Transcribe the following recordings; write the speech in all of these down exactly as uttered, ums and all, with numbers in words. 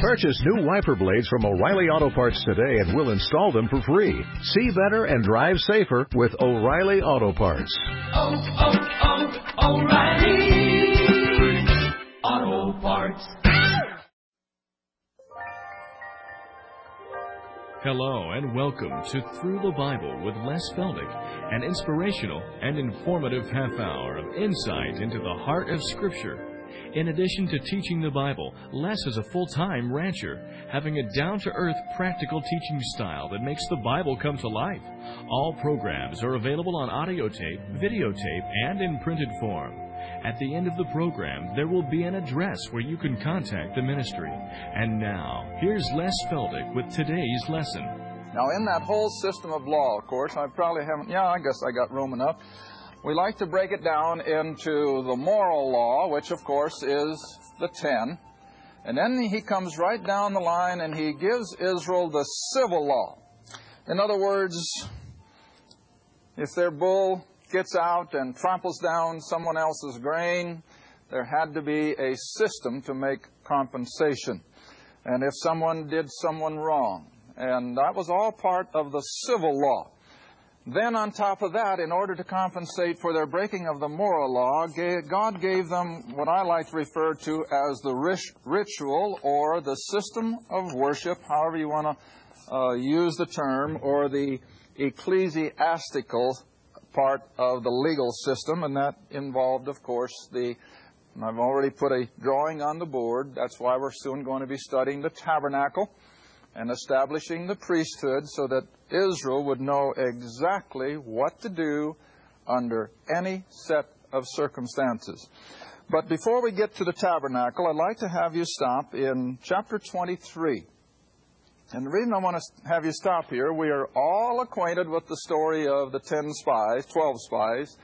Purchase new wiper blades from O'Reilly Auto Parts today and we'll install them for free. See better and drive safer with O'Reilly Auto Parts. Oh, oh, oh, O'Reilly Auto Parts. Hello and welcome to Through the Bible with Les Feldick, an inspirational and informative half hour of insight into the heart of Scripture. In addition to teaching the Bible, Les is a full-time rancher, having a down-to-earth practical teaching style that makes the Bible come to life. All programs are available on audio tape, videotape, and in printed form. At the end of the program, there will be an address where you can contact the ministry. And now, here's Les Feldick with today's lesson. Now, in that whole system of law, of course, I probably haven't, yeah, I guess I got room enough. We like to break it down into the moral law, which, of course, is the ten. And then he comes right down the line and he gives Israel the civil law. In other words, if their bull gets out and tramples down someone else's grain, there had to be a system to make compensation. And if someone did someone wrong, and that was all part of the civil law. Then on top of that, in order to compensate for their breaking of the moral law, God gave them what I like to refer to as the ritual or the system of worship, however you want to uh, use the term, or the ecclesiastical part of the legal system, and that involved, of course, the, and I've already put a drawing on the board, that's why we're soon going to be studying the tabernacle and establishing the priesthood so that Israel would know exactly what to do under any set of circumstances. But before we get to the tabernacle, I'd like to have you stop in chapter twenty-three. And the reason I want to have you stop here, we are all acquainted with the story of the ten spies, twelve spies,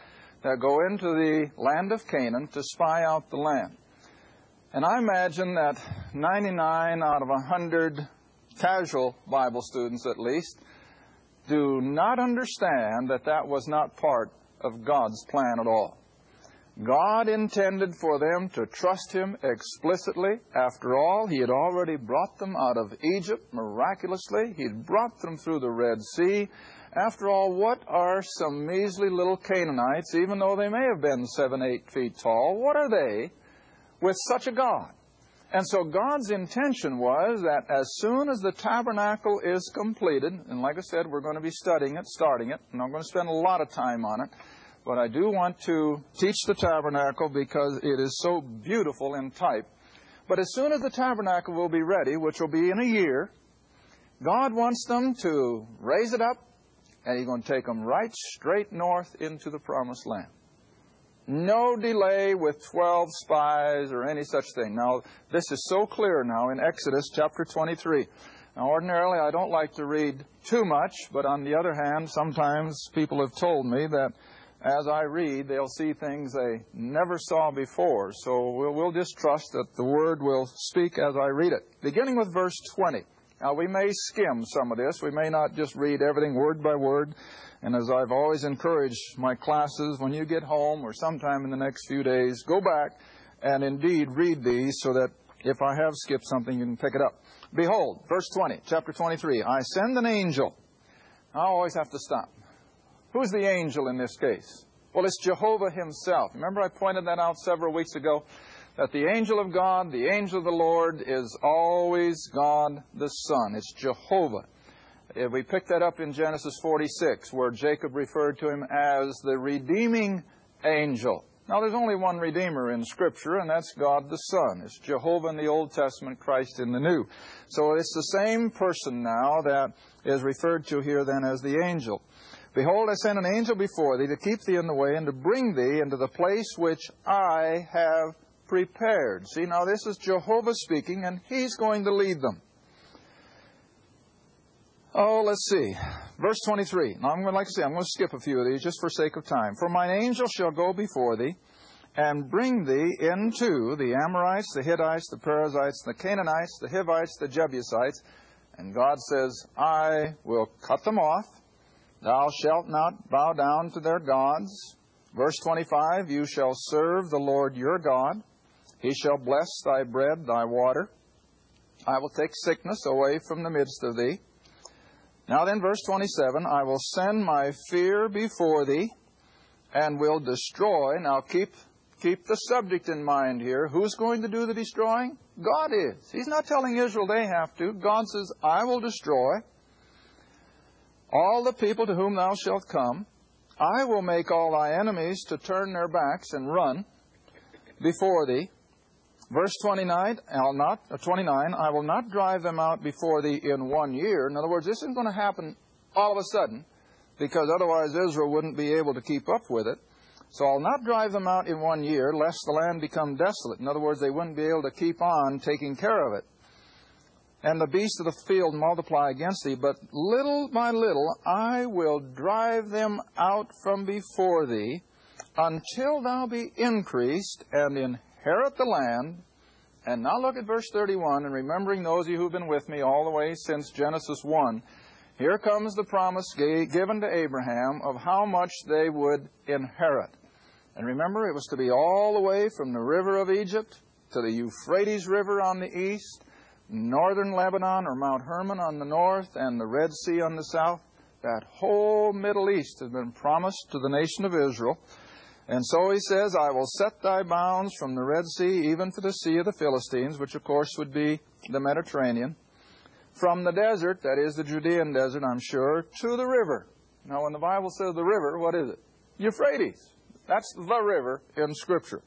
that go into the land of Canaan to spy out the land. And I imagine that ninety-nine out of one hundred casual Bible students, at least, do not understand that that was not part of God's plan at all. God intended for them to trust Him explicitly. After all, He had already brought them out of Egypt miraculously. He had brought them through the Red Sea. After all, what are some measly little Canaanites, even though they may have been seven, eight feet tall? What are they with such a God? And so God's intention was that as soon as the tabernacle is completed, and like I said, we're going to be studying it, starting it, and I'm going to spend a lot of time on it, but I do want to teach the tabernacle because it is so beautiful in type. But as soon as the tabernacle will be ready, which will be in a year, God wants them to raise it up, and He's going to take them right straight north into the Promised Land. No delay with twelve spies or any such thing. Now, this is so clear now in Exodus chapter twenty-three. Now, ordinarily, I don't like to read too much, but on the other hand, sometimes people have told me that as I read, they'll see things they never saw before. So we'll, we'll just trust that the Word will speak as I read it. Beginning with verse twenty. Now, we may skim some of this. We may not just read everything word by word. And as I've always encouraged my classes, when you get home or sometime in the next few days, go back and indeed read these so that if I have skipped something, you can pick it up. Behold, verse twenty, chapter twenty-three, I send an angel. I always have to stop. Who's the angel in this case? Well, it's Jehovah Himself. Remember I pointed that out several weeks ago, that the angel of God, the angel of the Lord, is always God the Son. It's Jehovah. We picked that up in Genesis forty-six, where Jacob referred to Him as the redeeming angel. Now, there's only one Redeemer in Scripture, and that's God the Son. It's Jehovah in the Old Testament, Christ in the New. So it's the same person now that is referred to here then as the angel. Behold, I send an angel before thee to keep thee in the way and to bring thee into the place which I have prepared. See, now this is Jehovah speaking, and He's going to lead them. Oh, let's see. Verse twenty-three. Now, I'm going to, like I say, I'm going to skip a few of these just for sake of time. For mine angel shall go before thee and bring thee into the Amorites, the Hittites, the Perizzites, the Canaanites, the Hivites, the Jebusites. And God says, I will cut them off. Thou shalt not bow down to their gods. Verse twenty-five, you shall serve the Lord your God. He shall bless thy bread, thy water. I will take sickness away from the midst of thee. Now then, verse twenty-seven, I will send my fear before thee, and will destroy. Now keep, keep the subject in mind here. Who's going to do the destroying? God is. He's not telling Israel they have to. God says, I will destroy all the people to whom thou shalt come. I will make all thy enemies to turn their backs and run before thee. Verse twenty-nine, I'll not, or twenty-nine, I will not drive them out before thee in one year. In other words, this isn't going to happen all of a sudden, because otherwise Israel wouldn't be able to keep up with it. So I'll not drive them out in one year, lest the land become desolate. In other words, they wouldn't be able to keep on taking care of it. And the beasts of the field multiply against thee, but little by little I will drive them out from before thee, until thou be increased and inherit Inherit the land. And now look at verse thirty-one, and remembering those of you who have been with me all the way since Genesis one, here comes the promise given to Abraham of how much they would inherit. And remember, it was to be all the way from the river of Egypt to the Euphrates River on the east, northern Lebanon or Mount Hermon on the north, and the Red Sea on the south. That whole Middle East has been promised to the nation of Israel. And so he says, I will set thy bounds from the Red Sea, even to the sea of the Philistines, which of course would be the Mediterranean, from the desert, that is the Judean desert, I'm sure, to the river. Now, when the Bible says the river, what is it? Euphrates. That's the river in Scripture.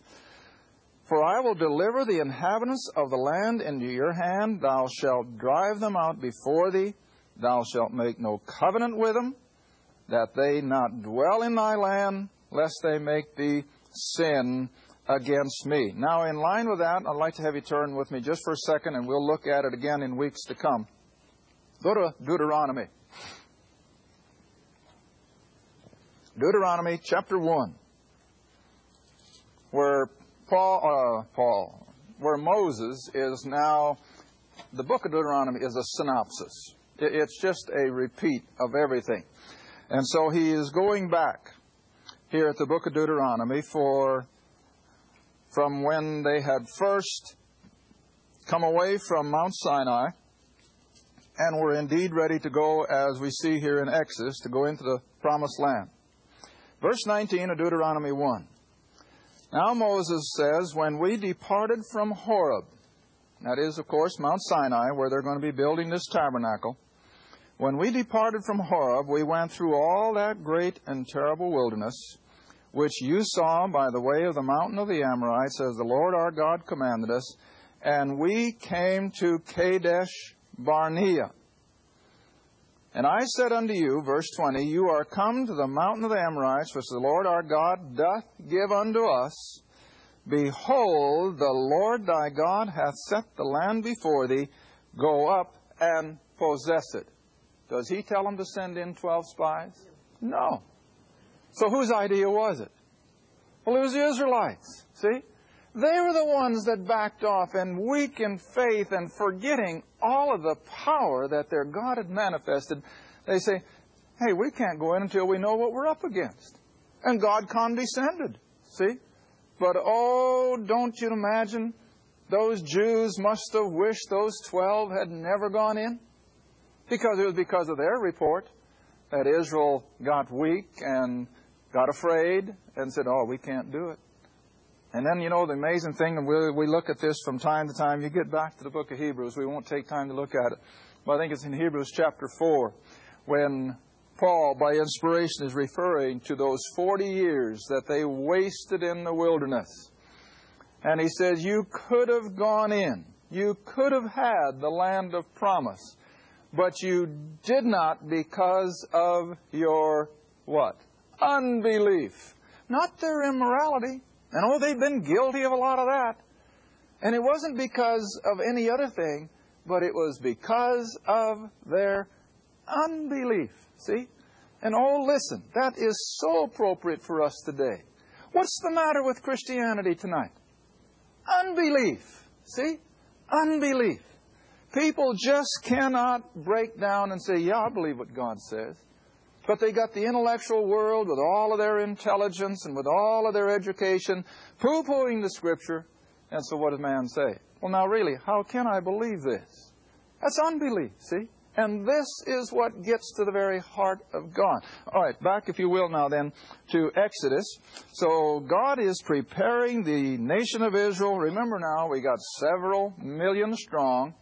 For I will deliver the inhabitants of the land into your hand. Thou shalt drive them out before thee. Thou shalt make no covenant with them, that they not dwell in thy land, lest they make thee sin against me. Now, in line with that, I'd like to have you turn with me just for a second, and we'll look at it again in weeks to come. Go to Deuteronomy. Deuteronomy chapter one, where Paul, uh, Paul, where Moses is now, the book of Deuteronomy is a synopsis. It's just a repeat of everything. And so he is going back here at the book of Deuteronomy for from when they had first come away from Mount Sinai and were indeed ready to go, as we see here in Exodus, to go into the promised land. Verse nineteen of Deuteronomy one. Now Moses says, when we departed from Horeb, that is, of course, Mount Sinai, where they're going to be building this tabernacle, when we departed from Horeb, we went through all that great and terrible wilderness, which you saw by the way of the mountain of the Amorites, as the Lord our God commanded us, and we came to Kadesh Barnea. And I said unto you, verse twenty, you are come to the mountain of the Amorites, which the Lord our God doth give unto us. Behold, the Lord thy God hath set the land before thee. Go up and possess it. Does he tell them to send in twelve spies? No. So whose idea was it? Well, it was the Israelites, see? They were the ones that backed off and weak in faith and forgetting all of the power that their God had manifested. They say, hey, we can't go in until we know what we're up against. And God condescended, see? But, oh, don't you imagine those Jews must have wished those twelve had never gone in? Because it was because of their report that Israel got weak and got afraid and said, oh, we can't do it. And then, you know, the amazing thing, and we, we look at this from time to time. You get back to the book of Hebrews. We won't take time to look at it. But I think it's in Hebrews chapter four when Paul, by inspiration, is referring to those forty years that they wasted in the wilderness. And he says, you could have gone in. You could have had the land of promise. But you did not because of your, what? Unbelief. Not their immorality. And, oh, they've been guilty of a lot of that. And it wasn't because of any other thing, but it was because of their unbelief. See? And, oh, listen, that is so appropriate for us today. What's the matter with Christianity tonight? Unbelief. See? Unbelief. People just cannot break down and say, yeah, I believe what God says. But they got the intellectual world with all of their intelligence and with all of their education poo-pooing the Scripture. And so what does man say? Well, now really, how can I believe this? That's unbelief, see? And this is what gets to the very heart of God. All right, back, if you will, now then, to Exodus. So God is preparing the nation of Israel. Remember now, we got several million strong.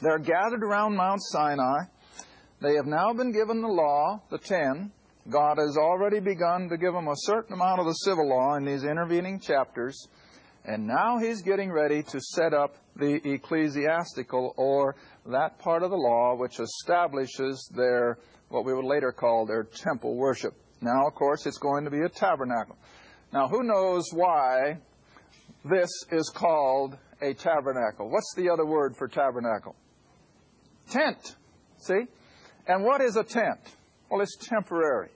They're gathered around Mount Sinai. They have now been given the law, the ten. God has already begun to give them a certain amount of the civil law in these intervening chapters. And now he's getting ready to set up the ecclesiastical, or that part of the law which establishes their, what we would later call their temple worship. Now, of course, it's going to be a tabernacle. Now, who knows why this is called a tabernacle? What's the other word for tabernacle? Tent, see? And what is a tent? Well, it's temporary.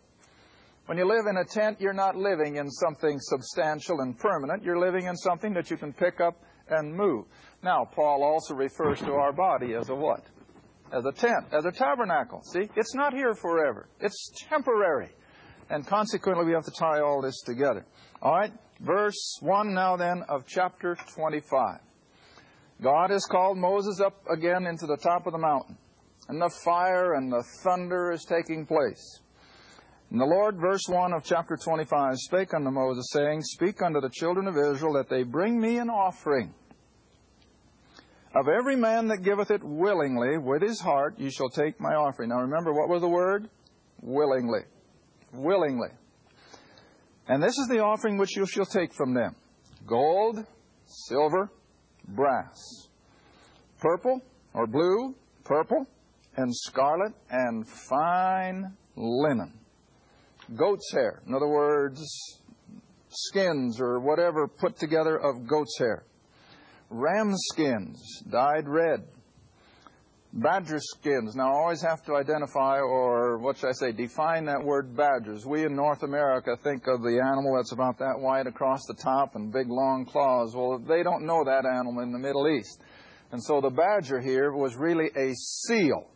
When you live in a tent, you're not living in something substantial and permanent. You're living in something that you can pick up and move. Now, Paul also refers to our body as a what? As a tent, as a tabernacle. See, it's not here forever. It's temporary. And consequently, we have to tie all this together. All right, verse one now then of chapter twenty-five. God has called Moses up again into the top of the mountain. And the fire and the thunder is taking place. And the Lord, verse one of chapter twenty-five, spake unto Moses, saying, Speak unto the children of Israel, that they bring me an offering. Of every man that giveth it willingly with his heart, ye shall take my offering. Now remember, what was the word? Willingly. Willingly. And this is the offering which you shall take from them. Gold, silver, brass, purple or blue, purple, and scarlet, and fine linen. Goat's hair, in other words, skins or whatever put together of goat's hair. Ram skins, dyed red. Badger skins. Now, I always have to identify, or what should I say, define that word badgers. We in North America think of the animal that's about that wide across the top and big, long claws. Well, they don't know that animal in the Middle East. And so the badger here was really a seal,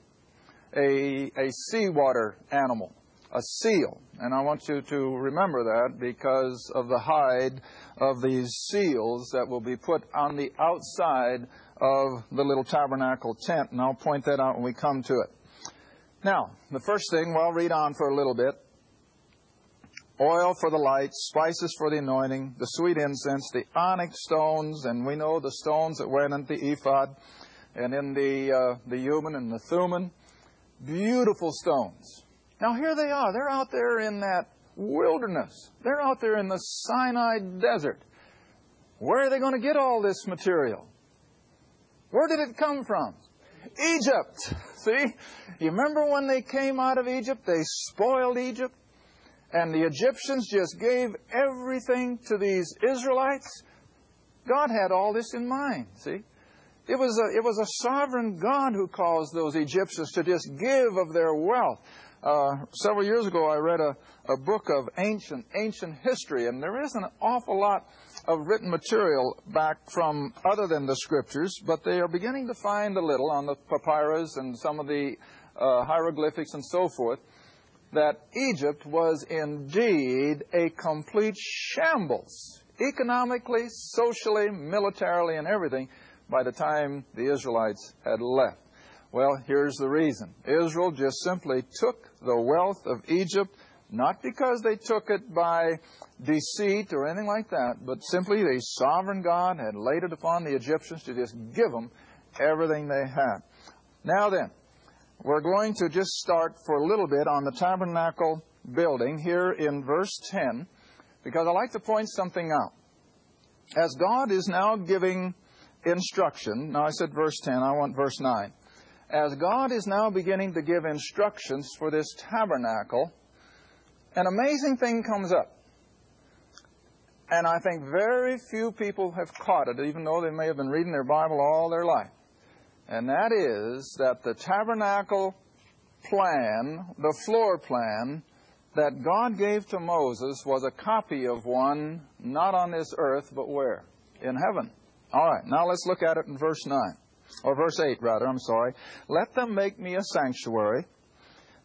a, a seawater animal. A seal. And I want you to remember that because of the hide of these seals that will be put on the outside of the little tabernacle tent. And I'll point that out when we come to it. Now, the first thing, well, read on for a little bit. Oil for the lights, spices for the anointing, the sweet incense, the onyx stones, and we know the stones that went into the ephod and in the, uh, the Urim and the Thummim. Beautiful stones. Now, here they are. They're out there in that wilderness. They're out there in the Sinai Desert. Where are they going to get all this material? Where did it come from? Egypt. See? You remember when they came out of Egypt? They spoiled Egypt. And the Egyptians just gave everything to these Israelites. God had all this in mind, see? It was a, it was a sovereign God who caused those Egyptians to just give of their wealth. Uh, several years ago, I read a, a book of ancient, ancient history, and there is an awful lot of written material back from other than the Scriptures, but they are beginning to find a little on the papyrus and some of the uh, hieroglyphics and so forth, that Egypt was indeed a complete shambles, economically, socially, militarily, and everything, by the time the Israelites had left. Well, here's the reason. Israel just simply took the wealth of Egypt, not because they took it by deceit or anything like that, but simply the sovereign God had laid it upon the Egyptians to just give them everything they had. Now then, we're going to just start for a little bit on the tabernacle building here in verse ten, because I'd like to point something out. As God is now giving instruction, now I said verse ten, I want verse nine. As God is now beginning to give instructions for this tabernacle, an amazing thing comes up. And I think very few people have caught it, even though they may have been reading their Bible all their life. And that is that the tabernacle plan, the floor plan, that God gave to Moses was a copy of one not on this earth, but where? In heaven. All right, now let's look at it in verse nine. Or verse eight, rather, I'm sorry. Let them make me a sanctuary,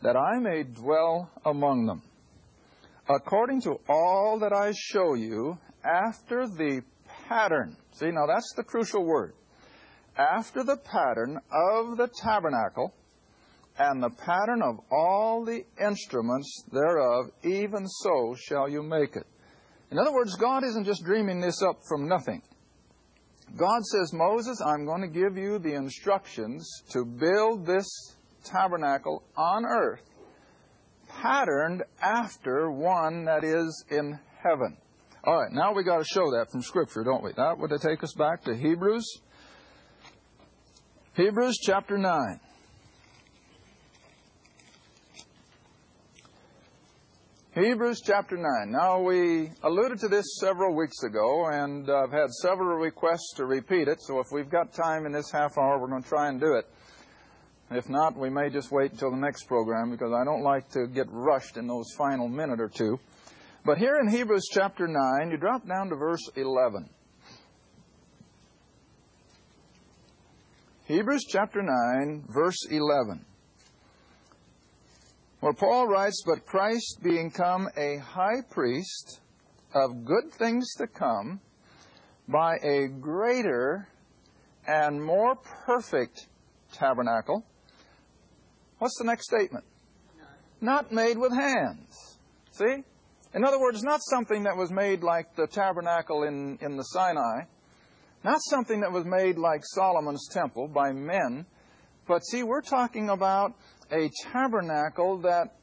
that I may dwell among them, according to all that I show you, after the pattern. See, now that's the crucial word. after the pattern of the tabernacle and the pattern of all the instruments thereof, even so shall you make it. In other words, God isn't just dreaming this up from nothing. God says, Moses, I'm going to give you the instructions to build this tabernacle on earth, patterned after one that is in heaven. All right, now we've got to show that from Scripture, don't we? That would take us back to Hebrews. Hebrews chapter nine. Hebrews chapter nine. Now, we alluded to this several weeks ago, and I've had several requests to repeat it, so if we've got time in this half hour, we're going to try and do it. If not, we may just wait until the next program, because I don't like to get rushed in those final minute or two. But here in Hebrews chapter nine, you drop down to verse eleven. Hebrews chapter nine, verse eleven. Well, Paul writes, But Christ being come a high priest of good things to come, by a greater and more perfect tabernacle. What's the next statement? Not made with hands. See? In other words, not something that was made like the tabernacle in, in the Sinai. Not something that was made like Solomon's temple by men. But see, we're talking about a tabernacle that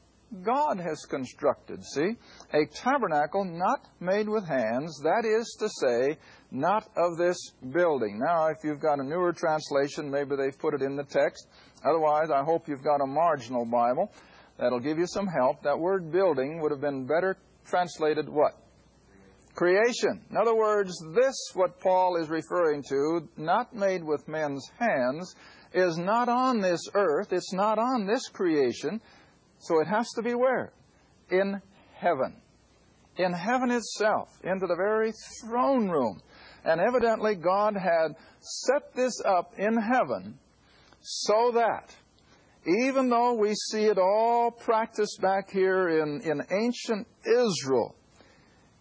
God has constructed, see? A tabernacle not made with hands, that is to say, not of this building. Now, if you've got a newer translation, maybe they've put it in the text. Otherwise, I hope you've got a marginal Bible that'll give you some help. That word building would have been better translated what? Creation. In other words, this, what Paul is referring to, not made with men's hands, is not on this earth, it's not on this creation, so it has to be where? In heaven. In heaven itself, into the very throne room. And evidently God had set this up in heaven so that even though we see it all practiced back here in, in ancient Israel,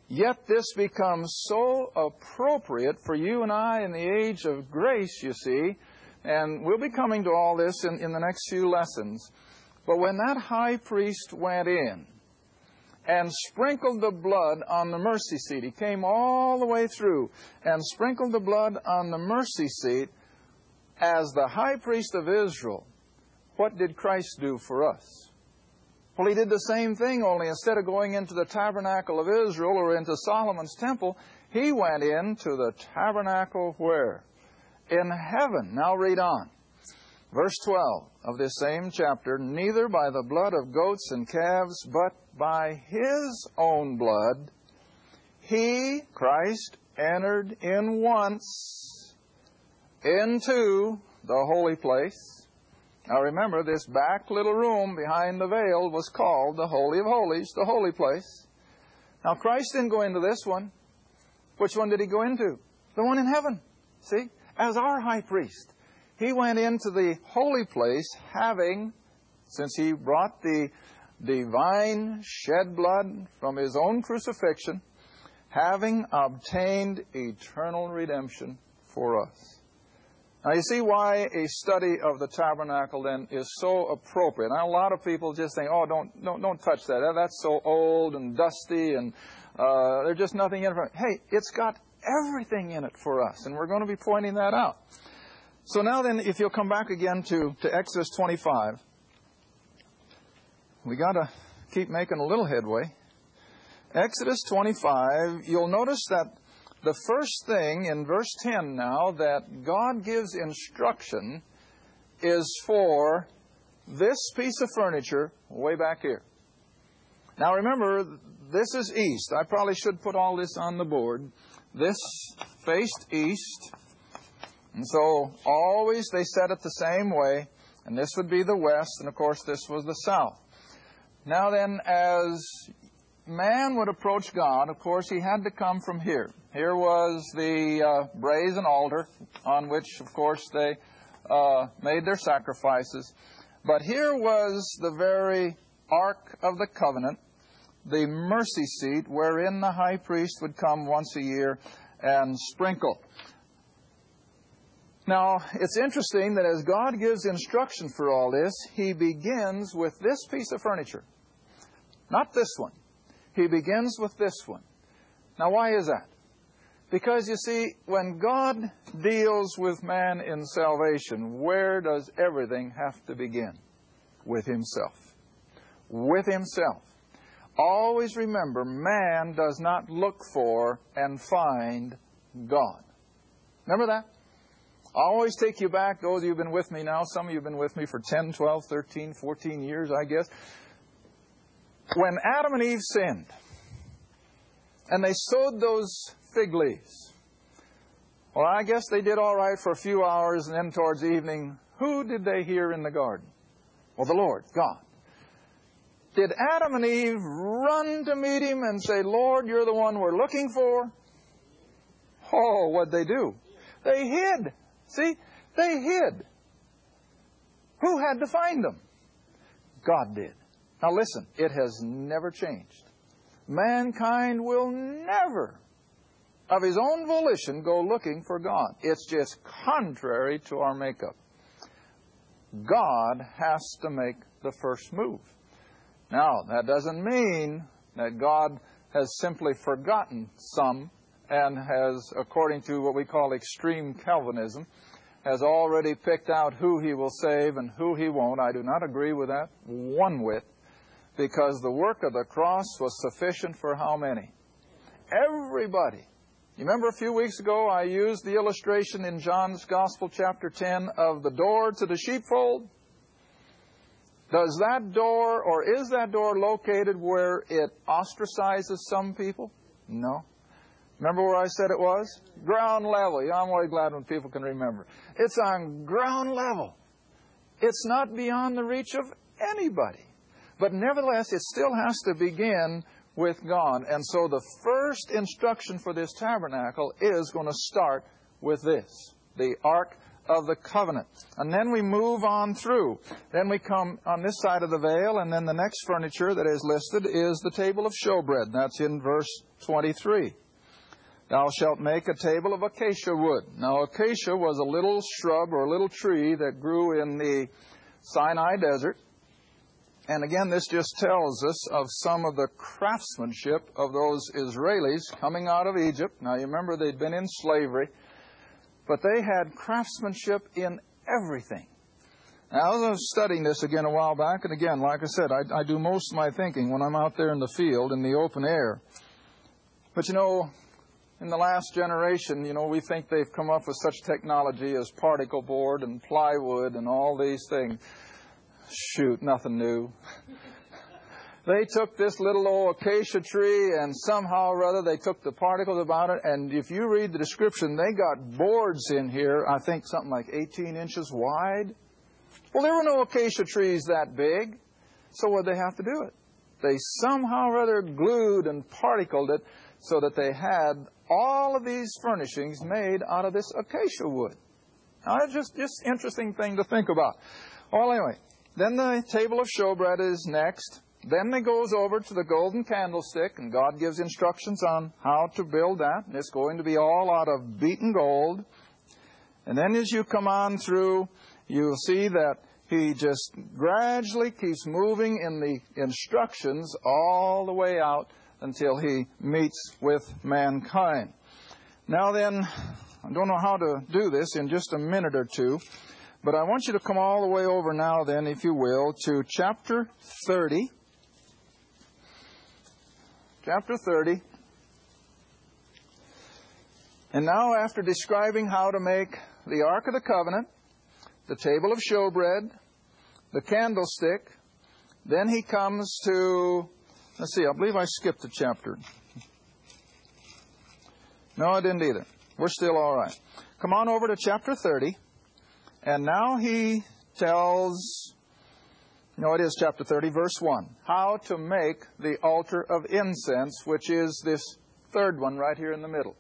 yet this becomes so appropriate for you and I in the age of grace, you see. And we'll be coming to all this in, in the next few lessons. But when that high priest went in and sprinkled the blood on the mercy seat, he came all the way through and sprinkled the blood on the mercy seat as the high priest of Israel, what did Christ do for us? Well, he did the same thing, only instead of going into the tabernacle of Israel or into Solomon's temple, he went into the tabernacle where? In heaven. Now read on. Verse twelve of this same chapter, Neither by the blood of goats and calves, but by his own blood, he, Christ, entered in once into the holy place. Now remember, this back little room behind the veil was called the Holy of Holies, the holy place. Now Christ didn't go into this one. Which one did he go into? The one in heaven. See? As our high priest, he went into the holy place having, since he brought the divine shed blood from his own crucifixion, having obtained eternal redemption for us. Now, you see why a study of the tabernacle then is so appropriate. Now, a lot of people just think, oh, don't, don't, don't touch that. That's so old and dusty and uh, there's just nothing in it. Hey, it's got everything in it for us, and we're going to be pointing that out. So now then, if you'll come back again to, to Exodus twenty-five, we got to keep making a little headway. Exodus twenty-five, you'll notice that the first thing in verse ten now that God gives instruction is for this piece of furniture way back here. Now remember, this is east. I probably should put all this on the board. This faced east, and so always they set it the same way, and this would be the west, and of course this was the south. Now then, as man would approach God, of course he had to come from here. Here was the uh, brazen altar on which, of course, they uh, made their sacrifices. But here was the very Ark of the Covenant, the mercy seat wherein the high priest would come once a year and sprinkle. Now, it's interesting that as God gives instruction for all this, He begins with this piece of furniture. Not this one. He begins with this one. Now, why is that? Because, you see, when God deals with man in salvation, where does everything have to begin? With himself. With himself. Always remember, man does not look for and find God. Remember that? I always take you back, those of you who have been with me now, some of you have been with me for ten, twelve, thirteen, fourteen years, I guess. When Adam and Eve sinned, and they sowed those fig leaves, well, I guess they did all right for a few hours, and then towards evening, who did they hear in the garden? Well, the Lord, God. Did Adam and Eve run to meet Him and say, Lord, You're the one we're looking for? Oh, what'd they do? They hid. See, they hid. Who had to find them? God did. Now listen, it has never changed. Mankind will never, of his own volition, go looking for God. It's just contrary to our makeup. God has to make the first move. Now, that doesn't mean that God has simply forgotten some and has, according to what we call extreme Calvinism, has already picked out who He will save and who He won't. I do not agree with that one whit, because the work of the cross was sufficient for how many? Everybody. You remember a few weeks ago I used the illustration in John's Gospel, chapter ten, of the door to the sheepfold? Does that door, or is that door located where it ostracizes some people? No. Remember where I said it was? Ground level. Yeah, I'm really glad when people can remember. It's on ground level. It's not beyond the reach of anybody. But nevertheless, it still has to begin with God. And so the first instruction for this tabernacle is going to start with this, the Ark of the Covenant. And then we move on through. Then we come on this side of the veil, and then the next furniture that is listed is the table of showbread. That's in verse twenty-three. Thou shalt make a table of acacia wood. Now, acacia was a little shrub or a little tree that grew in the Sinai Desert. And again, this just tells us of some of the craftsmanship of those Israelis coming out of Egypt. Now, you remember they'd been in slavery, but they had craftsmanship in everything. Now, I was studying this again a while back, and again, like I said, I, I do most of my thinking when I'm out there in the field, in the open air. But, you know, in the last generation, you know, we think they've come up with such technology as particle board and plywood and all these things. Shoot, nothing new. They took this little old acacia tree and somehow or other they took the particles about it. And if you read the description, they got boards in here, I think something like eighteen inches wide. Well, there were no acacia trees that big. So what did they have to do it? They somehow or other glued and particled it so that they had all of these furnishings made out of this acacia wood. Now, it's just just interesting thing to think about. Well, anyway, then the table of showbread is next. Then it goes over to the golden candlestick, and God gives instructions on how to build that. And it's going to be all out of beaten gold. And then as you come on through, you'll see that He just gradually keeps moving in the instructions all the way out until He meets with mankind. Now then, I don't know how to do this in just a minute or two, but I want you to come all the way over now then, if you will, to chapter thirty. Chapter thirty. And now, after describing how to make the Ark of the Covenant, the table of showbread, the candlestick, then He comes to... Let's see, I believe I skipped a chapter. No, I didn't either. We're still all right. Come on over to chapter thirty. And now He tells, no, it is chapter thirty, verse one, how to make the altar of incense, which is this third one right here in the middle.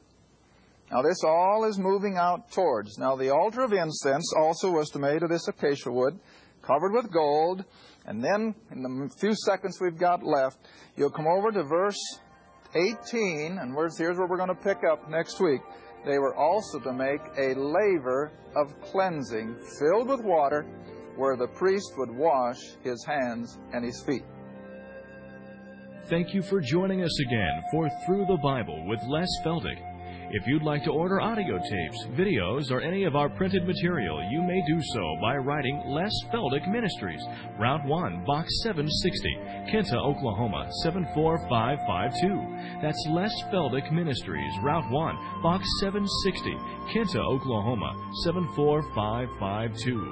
Now, this all is moving out towards. Now, the altar of incense also was made of this acacia wood, covered with gold. And then, in the few seconds we've got left, you'll come over to verse eighteen, and here's where we're going to pick up next week. They were also to make a laver of cleansing filled with water, where the priest would wash his hands and his feet. Thank you for joining us again for Through the Bible with Les Feldick. If you'd like to order audio tapes, videos, or any of our printed material, you may do so by writing Les Feldick Ministries, Route one, Box seven sixty, Kinta, Oklahoma, seven four five five two. That's Les Feldick Ministries, Route one, Box seven sixty, Kinta, Oklahoma, seven four five five two.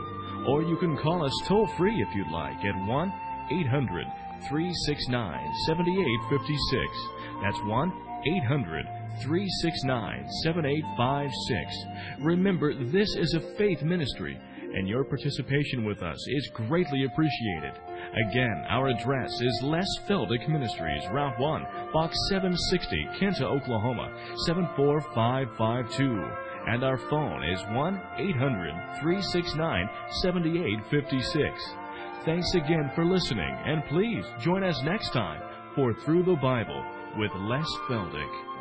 Or you can call us toll-free if you'd like at one eight hundred three six nine seven eight five six. That's one eight hundred three six nine seven eight five six. Remember, this is a faith ministry, and your participation with us is greatly appreciated. Again, our address is Les Feldick Ministries, Route one, Box seven sixty, Kinta, Oklahoma, seven four five five two. And our phone is one eight hundred three six nine seven eight five six. Thanks again for listening, and please join us next time for Through the Bible with Les Feldick.